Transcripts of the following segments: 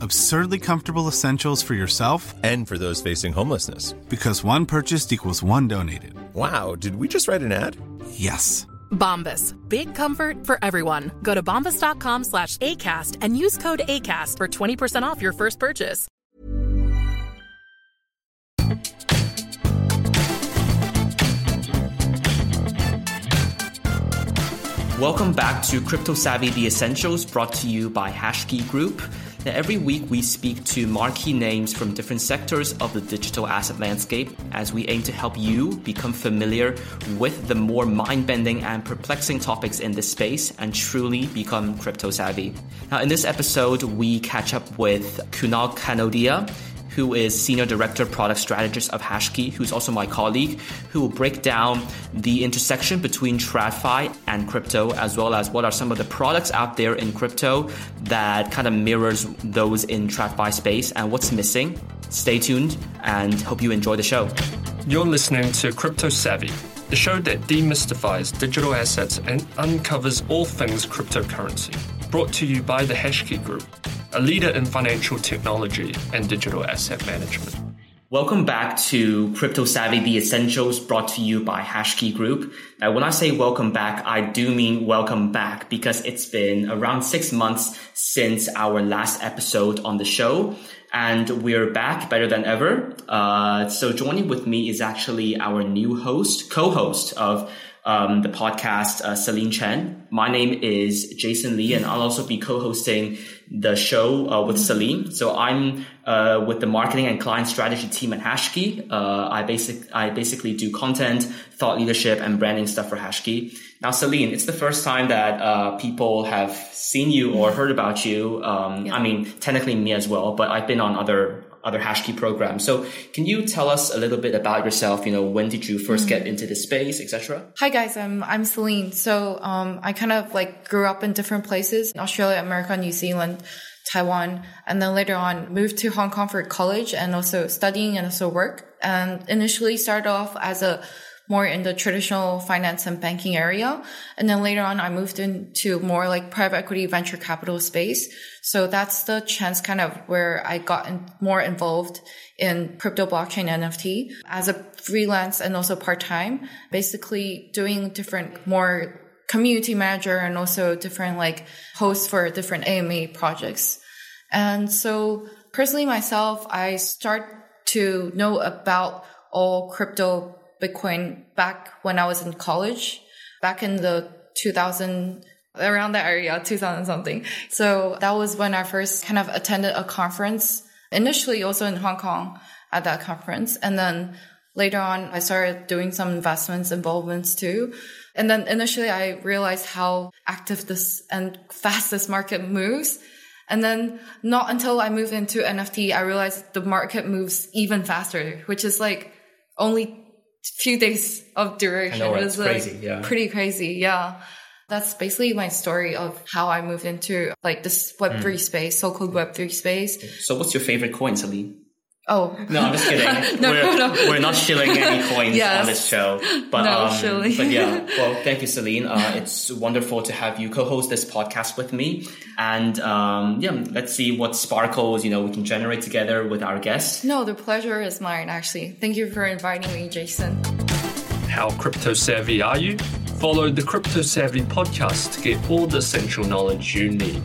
Absurdly comfortable essentials for yourself and for those facing homelessness. Because one purchased equals one donated. Wow, did we just write an ad? Yes. Bombas. Big comfort for everyone. Go to bombas.com/ACAST and use code ACAST for 20% off your first purchase. Welcome back to Crypto Savvy The Essentials, brought to you by Hashkey Group. Now, every week we speak to marquee names from different sectors of the digital asset landscape as we aim to help you become familiar with the more mind-bending and perplexing topics in this space and truly become crypto-savvy. Now, in this episode, we catch up with Kunal Kanodia, who is Senior Director Product Strategist of Hashkey, who's also my colleague, who will break down the intersection between TradFi and crypto, as well as what are some of the products out there in crypto that kind of mirrors those in TradFi space and what's missing. Stay tuned and hope you enjoy the show. You're listening to Crypto Savvy, the show that demystifies digital assets and uncovers all things cryptocurrency. Brought to you by the Hashkey Group, a leader in financial technology and digital asset management. Welcome back to Crypto Savvy The Essentials, brought to you by Hashkey Group. Now, when I say welcome back, I do mean welcome back, because it's been around 6 months since our last episode on the show, and we're back better than ever. So joining with me is actually our new host, co-host of the podcast, Celine Chen. My name is Jason Lee, and I'll also be co-hosting the show with Celine. So I'm with the marketing and client strategy team at Hashkey. I basically do content, thought leadership, and branding stuff for Hashkey. Now, Celine, it's the first time that people have seen you or heard about you. I mean, technically me as well, but I've been on other Hashkey programs. So can you tell us a little bit about yourself? You know, when did you first get into this space, etc.? Hi guys, I'm Celine. So I kind of like grew up in different places, Australia, America, New Zealand, Taiwan, and then later on moved to Hong Kong for college and also studying and also work. And initially started off as a more in the traditional finance and banking area. And then later on, I moved into more like private equity, venture capital space. So that's the chance kind of where I got more involved in crypto, blockchain, NFT as a freelance and also part-time, basically doing different more community manager and also different like hosts for different AMA projects. And so personally myself, I start to know about all crypto Bitcoin back when I was in college, back in the 2000, around that area, 2000 something. So that was when I first kind of attended a conference, initially also in Hong Kong at that conference. And then later on, I started doing some involvements too. And then initially I realized how active this and fast this market moves. And then not until I moved into NFT, I realized the market moves even faster, which is like only few days of duration. It was like crazy, yeah. Pretty crazy. Yeah. That's basically my story of how I moved into like this Web3 space, so-called Web3 space. So what's your favorite coin, Celine? Oh. No, I'm just kidding. We're not shilling any coins on this show. But, but yeah, well, thank you, Celine. It's wonderful to have you co-host this podcast with me. And yeah, let's see what sparkles, you know, we can generate together with our guests. No, the pleasure is mine, actually. Thank you for inviting me, Jason. How crypto savvy are you? Follow the Crypto Savvy podcast to get all the essential knowledge you need.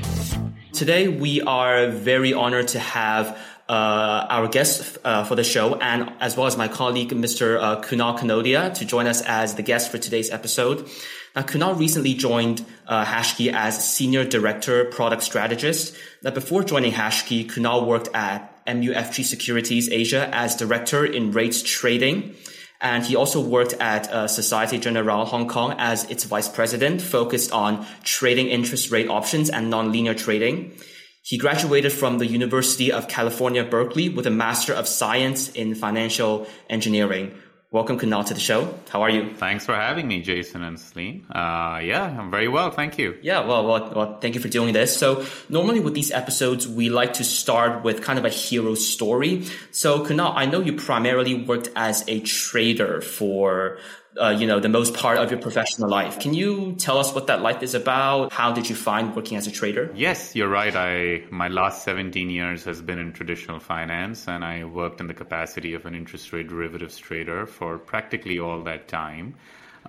Today, we are very honored to have our guest for the show, and as well as my colleague, Mr. Kunal Kanodia, to join us as the guest for today's episode. Now, Kunal recently joined Hashkey as Senior Director, Product Strategist. Now, before joining Hashkey, Kunal worked at MUFG Securities Asia as Director in Rates Trading. And he also worked at Societe Generale Hong Kong as its vice president, focused on trading interest rate options and nonlinear trading. He graduated from the University of California, Berkeley with a Master of Science in Financial Engineering. Welcome, Kunal, to the show. How are you? Thanks for having me, Jason and Celine. Yeah, I'm very well. Thank you. Yeah, well, thank you for doing this. So normally with these episodes, we like to start with kind of a hero story. So Kunal, I know you primarily worked as a trader for, the most part of your professional life. Can you tell us what that life is about? How did you find working as a trader? Yes, you're right. My last 17 years has been in traditional finance, and I worked in the capacity of an interest rate derivatives trader for practically all that time.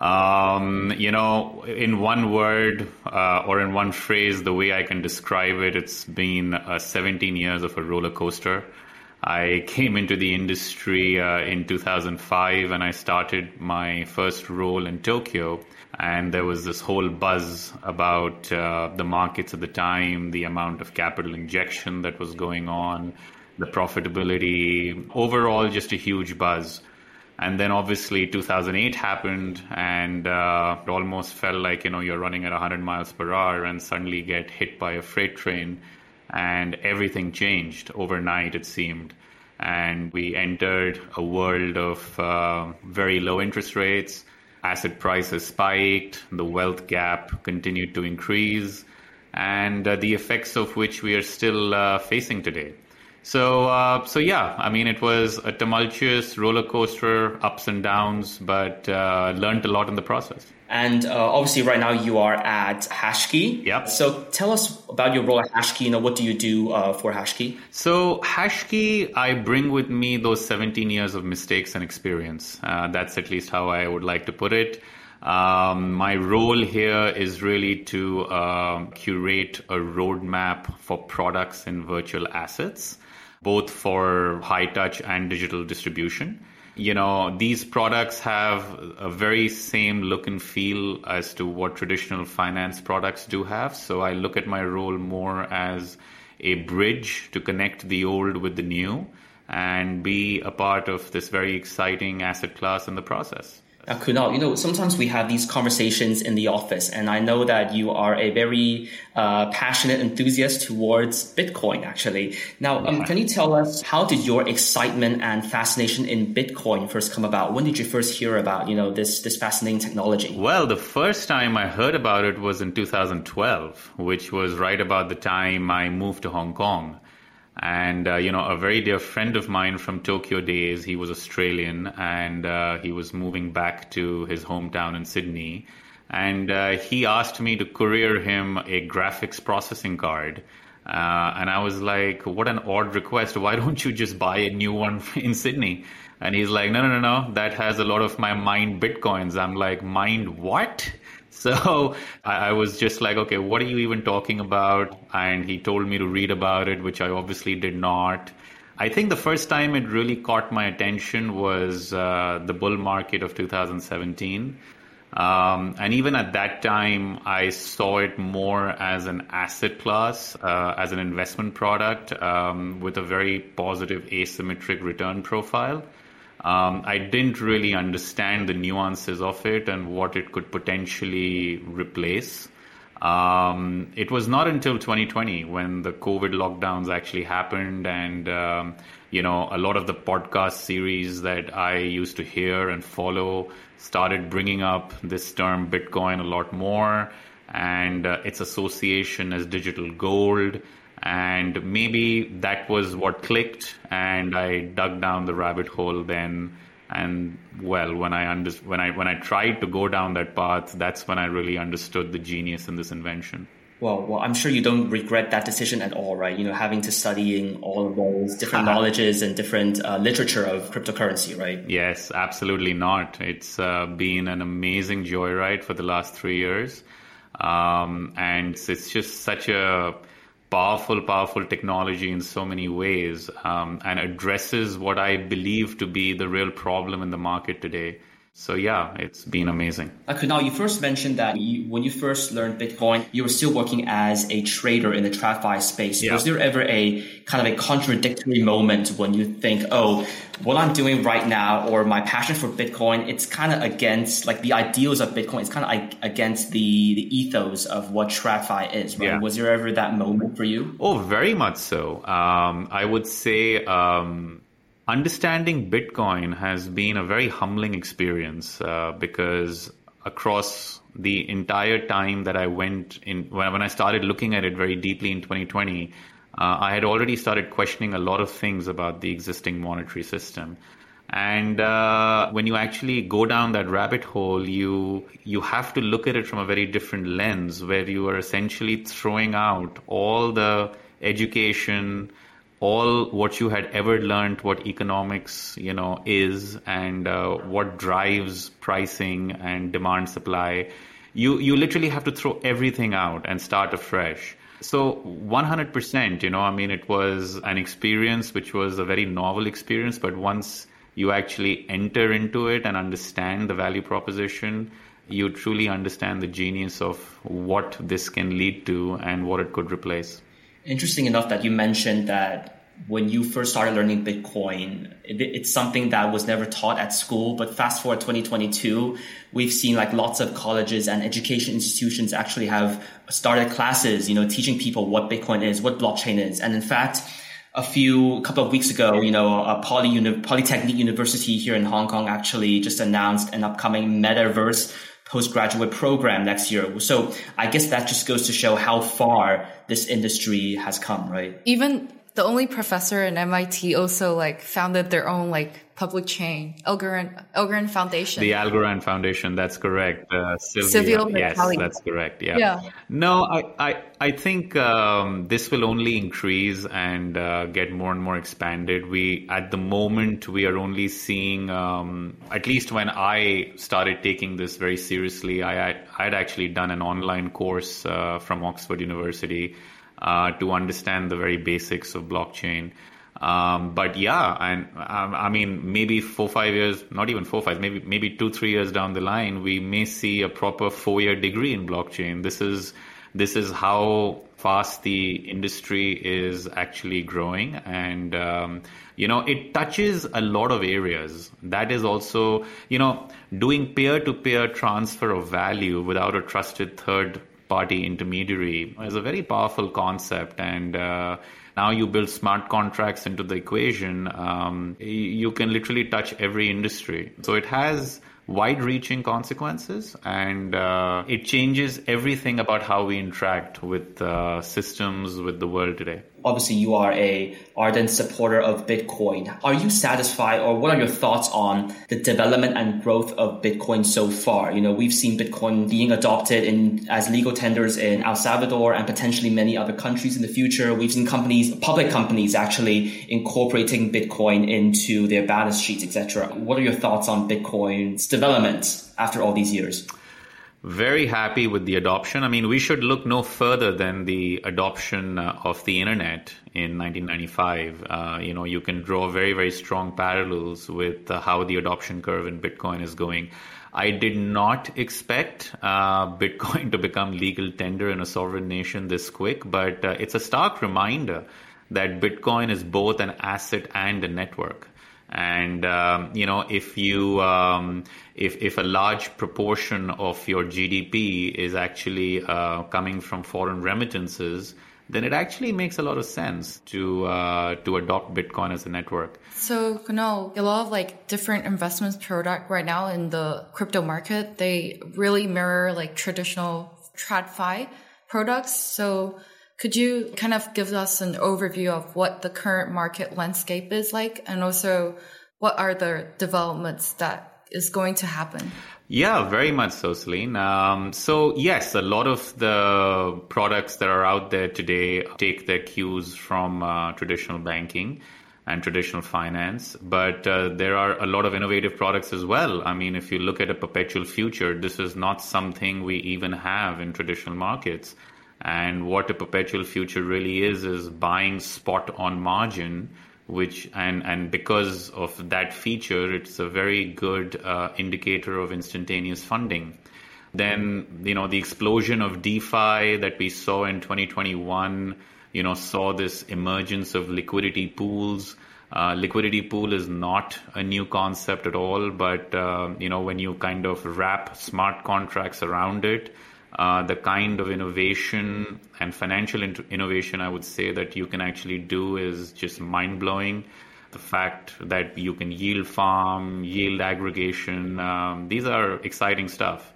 In one word or in one phrase, the way I can describe it, it's been 17 years of a roller coaster. I came into the industry in 2005, and I started my first role in Tokyo. And there was this whole buzz about the markets at the time, the amount of capital injection that was going on, the profitability, overall just a huge buzz. And then obviously 2008 happened, and it almost felt like, you're running at 100 miles per hour and suddenly get hit by a freight train. And everything changed overnight, it seemed. And we entered a world of very low interest rates. Asset prices spiked. The wealth gap continued to increase. And the effects of which we are still facing today. So it was a tumultuous roller coaster, ups and downs, but learned a lot in the process. And obviously right now you are at Hashkey. Yep. So tell us about your role at Hashkey. What do you do for Hashkey? So Hashkey, I bring with me those 17 years of mistakes and experience. That's at least how I would like to put it. My role here is really to curate a roadmap for products in virtual assets, both for high touch and digital distribution. These products have a very same look and feel as to what traditional finance products do have. So I look at my role more as a bridge to connect the old with the new and be a part of this very exciting asset class in the process. Kunal, sometimes we have these conversations in the office, and I know that you are a very passionate enthusiast towards Bitcoin, actually. Now, can you tell us, how did your excitement and fascination in Bitcoin first come about? When did you first hear about, this fascinating technology? Well, the first time I heard about it was in 2012, which was right about the time I moved to Hong Kong. And, a very dear friend of mine from Tokyo days, he was Australian, and he was moving back to his hometown in Sydney. And he asked me to courier him a graphics processing card. And I was like, what an odd request. Why don't you just buy a new one in Sydney? And he's like, no, that has a lot of my mined Bitcoins. I'm like, mined what? So I was just like, okay, what are you even talking about? And he told me to read about it, which I obviously did not. I think the first time it really caught my attention was the bull market of 2017. And even at that time, I saw it more as an asset class, as an investment product with a very positive asymmetric return profile. I didn't really understand the nuances of it and what it could potentially replace. It was not until 2020 when the COVID lockdowns actually happened, and a lot of the podcast series that I used to hear and follow started bringing up this term Bitcoin a lot more, and its association as digital gold. And maybe that was what clicked, and I dug down the rabbit hole then. And well, when I tried to go down that path, that's when I really understood the genius in this invention. Well, I'm sure you don't regret that decision at all, right? You know, having to studying all of those different knowledges and different literature of cryptocurrency, right? Yes, absolutely not. It's been an amazing joyride for the last 3 years. And it's just such a powerful technology in so many ways, and addresses what I believe to be the real problem in the market today. So yeah, it's been amazing. Kunal, you first mentioned that when you first learned Bitcoin, you were still working as a trader in the TradFi space. Yeah. Was there ever a kind of a contradictory moment when you think, oh, what I'm doing right now or my passion for Bitcoin, it's kind of against like the ideals of Bitcoin. It's kind of like against the ethos of what TradFi is, right? Yeah. Was there ever that moment for you? Oh, very much so. I would say... understanding Bitcoin has been a very humbling experience because across the entire time that I went in, when I started looking at it very deeply in 2020, I had already started questioning a lot of things about the existing monetary system. And when you actually go down that rabbit hole, you have to look at it from a very different lens where you are essentially throwing out all the education, all what you had ever learned, what economics, is, and what drives pricing and demand supply. You literally have to throw everything out and start afresh. So 100%, it was an experience, which was a very novel experience. But once you actually enter into it and understand the value proposition, you truly understand the genius of what this can lead to and what it could replace. Interesting enough that you mentioned that when you first started learning Bitcoin, it's something that was never taught at school. But fast forward 2022, we've seen like lots of colleges and education institutions actually have started classes, teaching people what Bitcoin is, what blockchain is. And in fact, a couple of weeks ago, Polytechnic University here in Hong Kong actually just announced an upcoming metaverse postgraduate program next year. So I guess that just goes to show how far this industry has come, right? Even the only professor in MIT also founded their own public chain, Algorand Foundation. The Algorand Foundation, that's correct. Sylvia Micali. Yes, that's correct. Yeah. No, I think this will only increase and get more and more expanded. At the moment we are only seeing, at least when I started taking this very seriously, I'd actually done an online course from Oxford University to understand the very basics of blockchain. But yeah, and maybe 4-5 years, not even 4-5, maybe 2-3 years down the line, we may see a proper 4-year degree in blockchain. This is how fast the industry is actually growing. And, it touches a lot of areas. That is also, doing peer-to-peer transfer of value without a trusted third-party intermediary is a very powerful concept. And, now you build smart contracts into the equation, you can literally touch every industry. So it has wide-reaching consequences, and it changes everything about how we interact with systems, with the world today. Obviously, you are an ardent supporter of Bitcoin. Are you satisfied, or what are your thoughts on the development and growth of Bitcoin so far? We've seen Bitcoin being adopted as legal tenders in El Salvador and potentially many other countries in the future. We've seen public companies actually incorporating Bitcoin into their balance sheets, etc. What are your thoughts on Bitcoin's development after all these years? Very happy with the adoption. We should look no further than the adoption of the internet in 1995. You can draw very, very strong parallels with how the adoption curve in Bitcoin is going. I did not expect Bitcoin to become legal tender in a sovereign nation this quick, but it's a stark reminder that Bitcoin is both an asset and a network. And, if a large proportion of your GDP is actually coming from foreign remittances, then it actually makes a lot of sense to adopt Bitcoin as a network. So, Kunal, a lot of different investments product right now in the crypto market, they really mirror traditional TradFi products. So Could you kind of give us an overview of what the current market landscape is like, and also what are the developments that is going to happen? Yeah, very much so, Celine. So yes, a lot of the products that are out there today take their cues from traditional banking and traditional finance, but there are a lot of innovative products as well. I mean, if you look at a perpetual future, this is not something we even have in traditional markets. And what a perpetual future really is buying spot on margin, which and because of that feature, it's a very good indicator of instantaneous funding. Then, you know, the explosion of DeFi that we saw in 2021, you know, saw this emergence of liquidity pools. Liquidity pool is not a new concept at all, but, you know, when you kind of wrap smart contracts around it, the kind of innovation and financial innovation, I would say, that you can actually do is just mind-blowing. The fact that you can yield farm, yield aggregation, these are exciting stuff.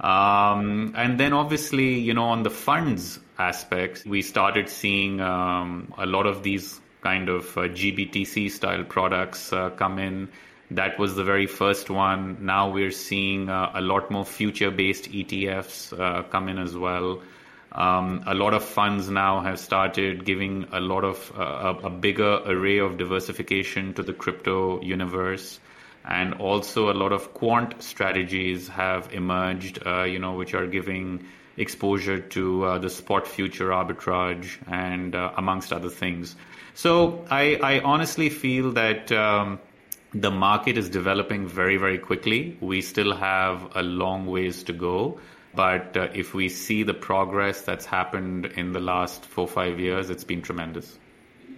And then obviously, you know, on the funds aspects, we started seeing a lot of these kind of GBTC style products come in. That was the very first one. Now we're seeing a lot more future-based ETFs come in as well. A lot of funds now have started giving a lot of a bigger array of diversification to the crypto universe. And also a lot of quant strategies have emerged, you know, which are giving exposure to the spot future arbitrage and amongst other things. So I honestly feel that the market is developing very, very quickly. We still have a long ways to go. But if we see the progress that's happened in the last 4 or 5 years, it's been tremendous.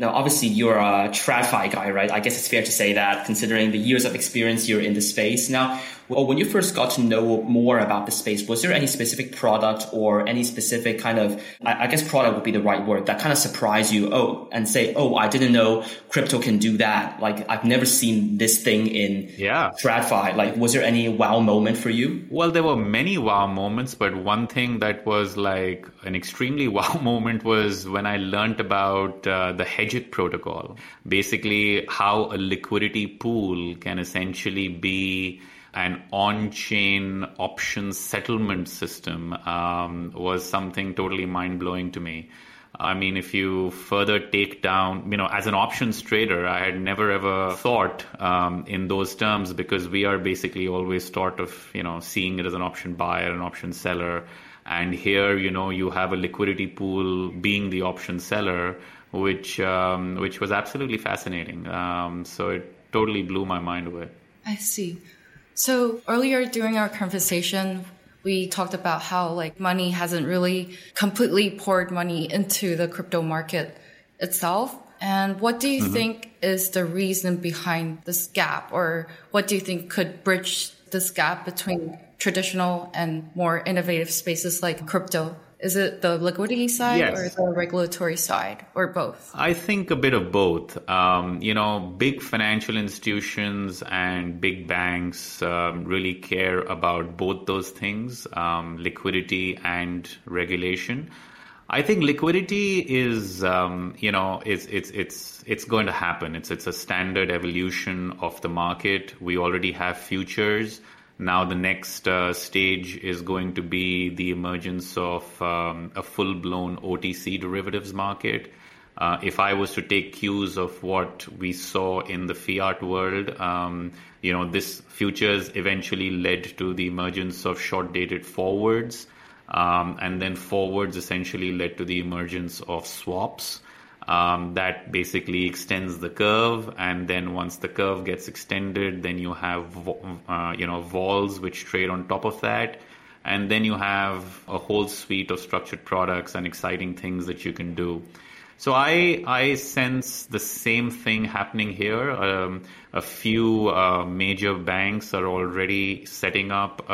Now, obviously, you're a TradFi guy, right? I guess it's fair to say that, considering the years of experience you're in the space. Now, well, when you first got to know more about the space, was there any specific product or any specific kind of, I guess product would be the right word, that kind of surprised you? Oh, and say, oh, I didn't know crypto can do that. Like, I've never seen this thing in TradFi. Like, was there any wow moment for you? Well, there were many wow moments, but one thing that was like an extremely wow moment was when I learned about the Hedge Protocol, basically how a liquidity pool can essentially be an on-chain option settlement system. Was something totally mind-blowing to me. I mean, if you further take down, you know, as an options trader, I had never ever thought in those terms, because we are basically always thought of, you know, seeing it as an option buyer, an option seller. And here, you know, you have a liquidity pool being the option seller, which was absolutely fascinating. So it totally blew my mind away. I see. So earlier during our conversation, we talked about how like money hasn't really completely poured money into the crypto market itself. And what do you think is the reason behind this gap, or what do you think could bridge this gap between traditional and more innovative spaces like crypto? Is it the liquidity side or the regulatory side, or both? I think a bit of both. You know, big financial institutions and big banks really care about both those things, liquidity and regulation. I think liquidity is, you know, it's going to happen. It's a standard evolution of the market. We already have futures. Now the next stage is going to be the emergence of a full-blown OTC derivatives market. If I was to take cues of what we saw in the fiat world, you know, this futures eventually led to the emergence of short-dated forwards, and then forwards essentially led to the emergence of swaps. That basically extends the curve, and then once the curve gets extended, then you have you know, vols which trade on top of that, and then you have a whole suite of structured products and exciting things that you can do. So I sense the same thing happening here. A few major banks are already setting up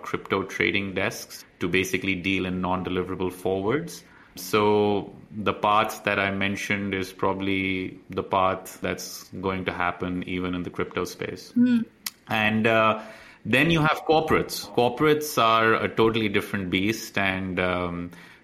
crypto trading desks to basically deal in non-deliverable forwards. So the path that I mentioned is probably the path that's going to happen even in the crypto space. And then you have corporates. Corporates are a totally different beast, and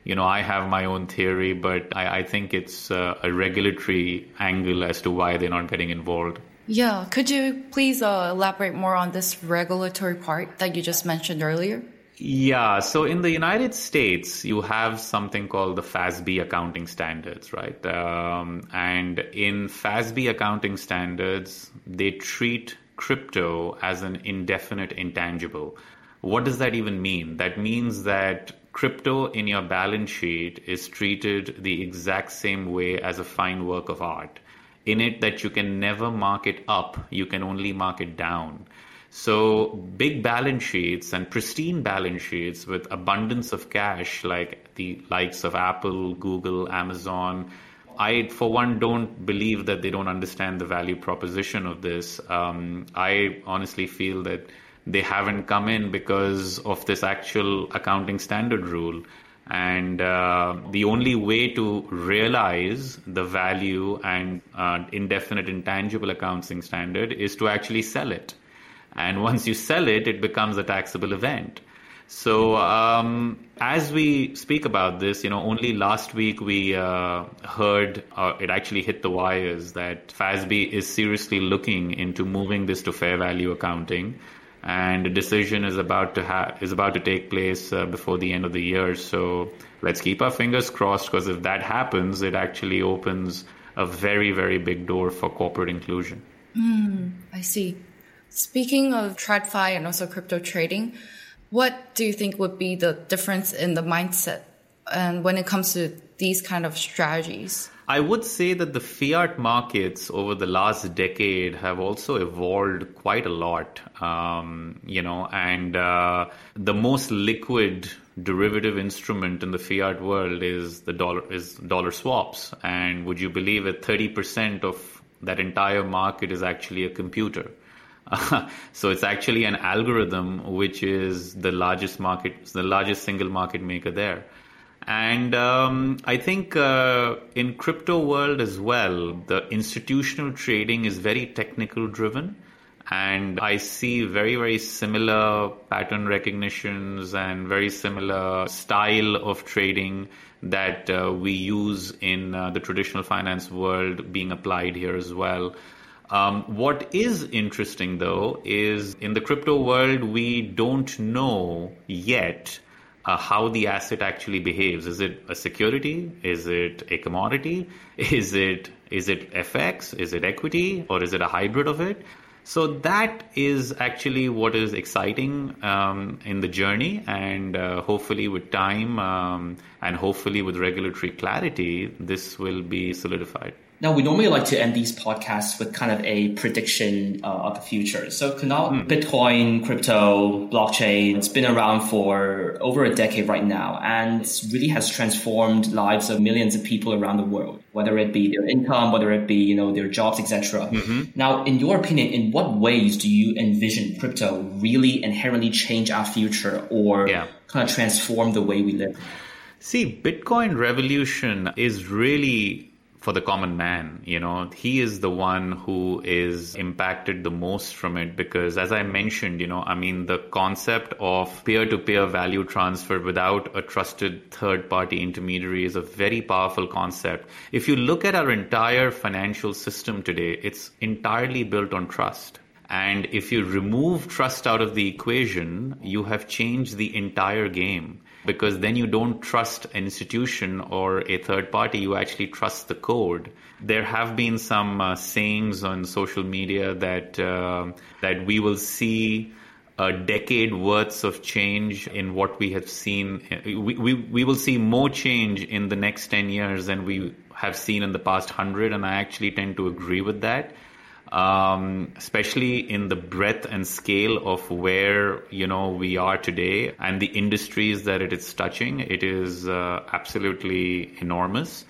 you know, I have my own theory, but I think it's a regulatory angle as to why they're not getting involved. Yeah. Could you please elaborate more on this regulatory part that you just mentioned earlier? Yeah. So in the United States, you have something called the FASB accounting standards, right? And in FASB accounting standards, they treat crypto as an indefinite intangible. What does that even mean? That means that crypto in your balance sheet is treated the exact same way as a fine work of art, in it that you can never mark it up, you can only mark it down. So big balance sheets and pristine balance sheets with abundance of cash, like the likes of Apple, Google, Amazon, I, for one, don't believe that they don't understand the value proposition of this. I honestly feel that they haven't come in because of this actual accounting standard rule. And the only way to realize the value and indefinite intangible accounting standard is to actually sell it. And once you sell it, it becomes a taxable event. So as we speak about this, you know, only last week we heard, it actually hit the wires, that FASB is seriously looking into moving this to fair value accounting. And a decision is about to take place before the end of the year. So let's keep our fingers crossed, because if that happens, it actually opens a very, very big door for corporate inclusion. I see. Speaking of TradFi and also crypto trading, what do you think would be the difference in the mindset and when it comes to these kind of strategies? I would say that the fiat markets over the last decade have also evolved quite a lot, and the most liquid derivative instrument in the fiat world is dollar swaps. And would you believe it, 30% of that entire market is actually a computer. So it's actually an algorithm, which is the largest single market maker there. And I think in crypto world as well, the institutional trading is very technical driven. And I see very, very similar pattern recognitions and very similar style of trading that we use in the traditional finance world being applied here as well. What is interesting, though, is in the crypto world, we don't know yet how the asset actually behaves. Is it a security? Is it a commodity? Is it FX? Is it equity? Or is it a hybrid of it? So that is actually what is exciting in the journey. And hopefully with time and hopefully with regulatory clarity, this will be solidified. Now, we normally like to end these podcasts with kind of a prediction of the future. So, Kunal, Bitcoin, crypto, blockchain, it's been around for over a decade right now, and it really has transformed lives of millions of people around the world, whether it be their income, whether it be, you know, their jobs, etc. Mm-hmm. Now, in your opinion, in what ways do you envision crypto really inherently change our future or kind of transform the way we live? See, Bitcoin revolution is really for the common man. You know, he is the one who is impacted the most from it, because as I mentioned, you know, I mean, the concept of peer-to-peer value transfer without a trusted third-party intermediary is a very powerful concept. If you look at our entire financial system today, it's entirely built on trust. And if you remove trust out of the equation, you have changed the entire game. Because then you don't trust an institution or a third party, you actually trust the code. There have been some sayings on social media that that we will see a decade worth of change in what we have seen. We will see more change in the next 10 years than we have seen in the past 100, and I actually tend to agree with that. Especially in the breadth and scale of where, you know, we are today and the industries that it is touching, it is absolutely enormous.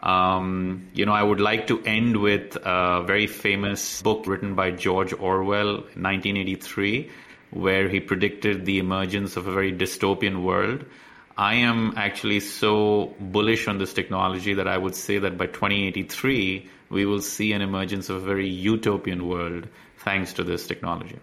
I would like to end with a very famous book written by George Orwell, 1983, where he predicted the emergence of a very dystopian world. I am actually so bullish on this technology that I would say that by 2083, we will see an emergence of a very utopian world thanks to this technology.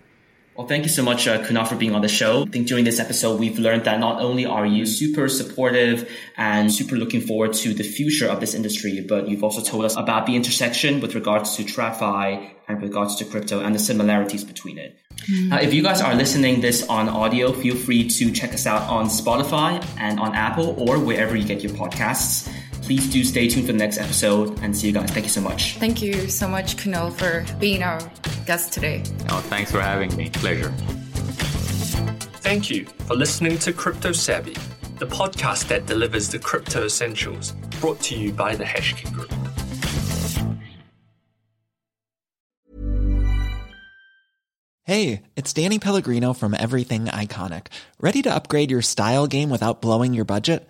Well, thank you so much, Kunal, for being on the show. I think during this episode, we've learned that not only are you super supportive and super looking forward to the future of this industry, but you've also told us about the intersection with regards to TradFi and regards to crypto and the similarities between it. If you guys are listening this on audio, feel free to check us out on Spotify and on Apple or wherever you get your podcasts. Please do stay tuned for the next episode and see you guys. Thank you so much. Thank you so much, Kunal, for being our guest today. Oh, thanks for having me. Pleasure. Thank you for listening to Crypto Savvy, the podcast that delivers the crypto essentials, brought to you by the Hashkey Group. Hey, it's Danny Pellegrino from Everything Iconic. Ready to upgrade your style game without blowing your budget?